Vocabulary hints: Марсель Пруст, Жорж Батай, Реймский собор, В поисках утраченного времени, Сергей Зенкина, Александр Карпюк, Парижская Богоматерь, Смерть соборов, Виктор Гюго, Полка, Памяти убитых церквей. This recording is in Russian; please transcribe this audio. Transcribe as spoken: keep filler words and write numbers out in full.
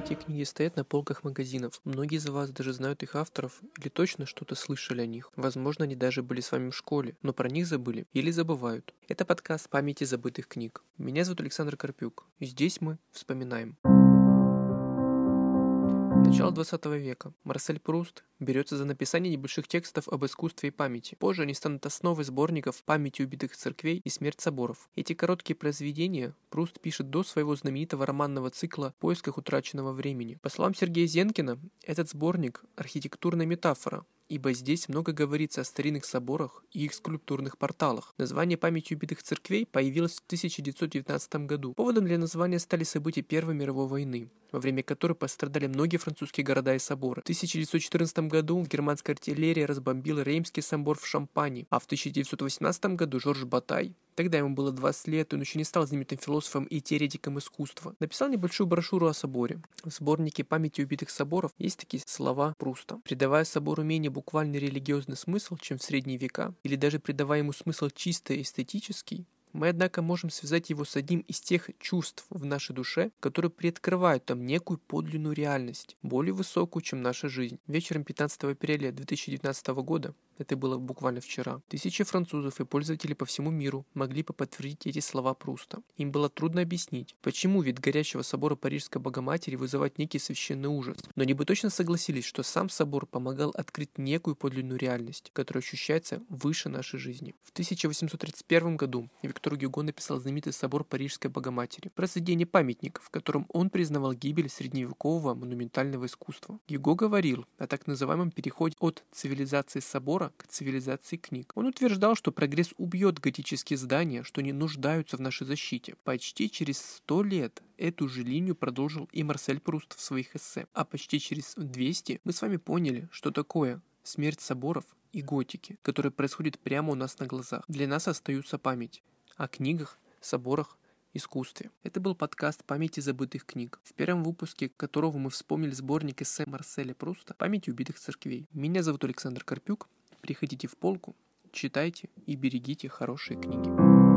эти книги стоят на полках магазинов. Многие из вас даже знают их авторов или точно что-то слышали о них. Возможно, они даже были с вами в школе, но про них забыли или забывают. Это подкаст «Памяти забытых книг». Меня зовут Александр Карпюк. И здесь мы вспоминаем. Начало двадцатого века. Марсель Пруст берется за написание небольших текстов об искусстве и памяти. Позже они станут основой сборников «Памяти убитых церквей» и «Смерть соборов». Эти короткие произведения Пруст пишет до своего знаменитого романного цикла «В поисках утраченного времени». По словам Сергея Зенкина, этот сборник – архитектурная метафора, ибо здесь много говорится о старинных соборах и их скульптурных порталах. Название «Памяти убитых церквей» появилось в тысяча девятьсот девятнадцатом году. Поводом для названия стали события Первой мировой войны, во время которой пострадали многие французские города и соборы. В тысяча девятьсот четырнадцатом году германская артиллерия разбомбила Реймский собор в Шампани, а в тысяча девятьсот восемнадцатом году Жорж Батай, тогда ему было двадцать лет, и он еще не стал знаменитым философом и теоретиком искусства, написал небольшую брошюру о соборе. В сборнике «Памяти убитых соборов» есть такие слова Пруста: «Придавая собору менее буквальный религиозный смысл, чем в средние века, или даже придавая ему смысл чисто эстетический, мы, однако, можем связать его с одним из тех чувств в нашей душе, которые приоткрывают там некую подлинную реальность, более высокую, чем наша жизнь». Вечером пятнадцатого апреля две тысячи девятнадцатого года, это было буквально вчера, тысячи французов и пользователи по всему миру могли бы подтвердить эти слова Пруста. Им было трудно объяснить, почему вид горящего собора Парижской Богоматери вызывает некий священный ужас, но они бы точно согласились, что сам собор помогал открыть некую подлинную реальность, которая ощущается выше нашей жизни. В тысяча восемьсот тридцать первом году Виктор Виктор Гюго написал знаменитый собор Парижской Богоматери, произведение памятник, в котором он признавал гибель средневекового монументального искусства. Гюго говорил о так называемом переходе от цивилизации собора к цивилизации книг. Он утверждал, что прогресс убьет готические здания, что они нуждаются в нашей защите. Почти через сто лет эту же линию продолжил и Марсель Пруст в своих эссе. А почти через двести мы с вами поняли, что такое смерть соборов и готики, которая происходит прямо у нас на глазах. Для нас остается память о книгах, соборах, искусстве. Это был подкаст «Памяти забытых книг», в первом выпуске которого мы вспомнили сборник эссе Марселя Пруста «Памяти убитых церквей». Меня зовут Александр Карпюк. Приходите в полку, читайте и берегите хорошие книги.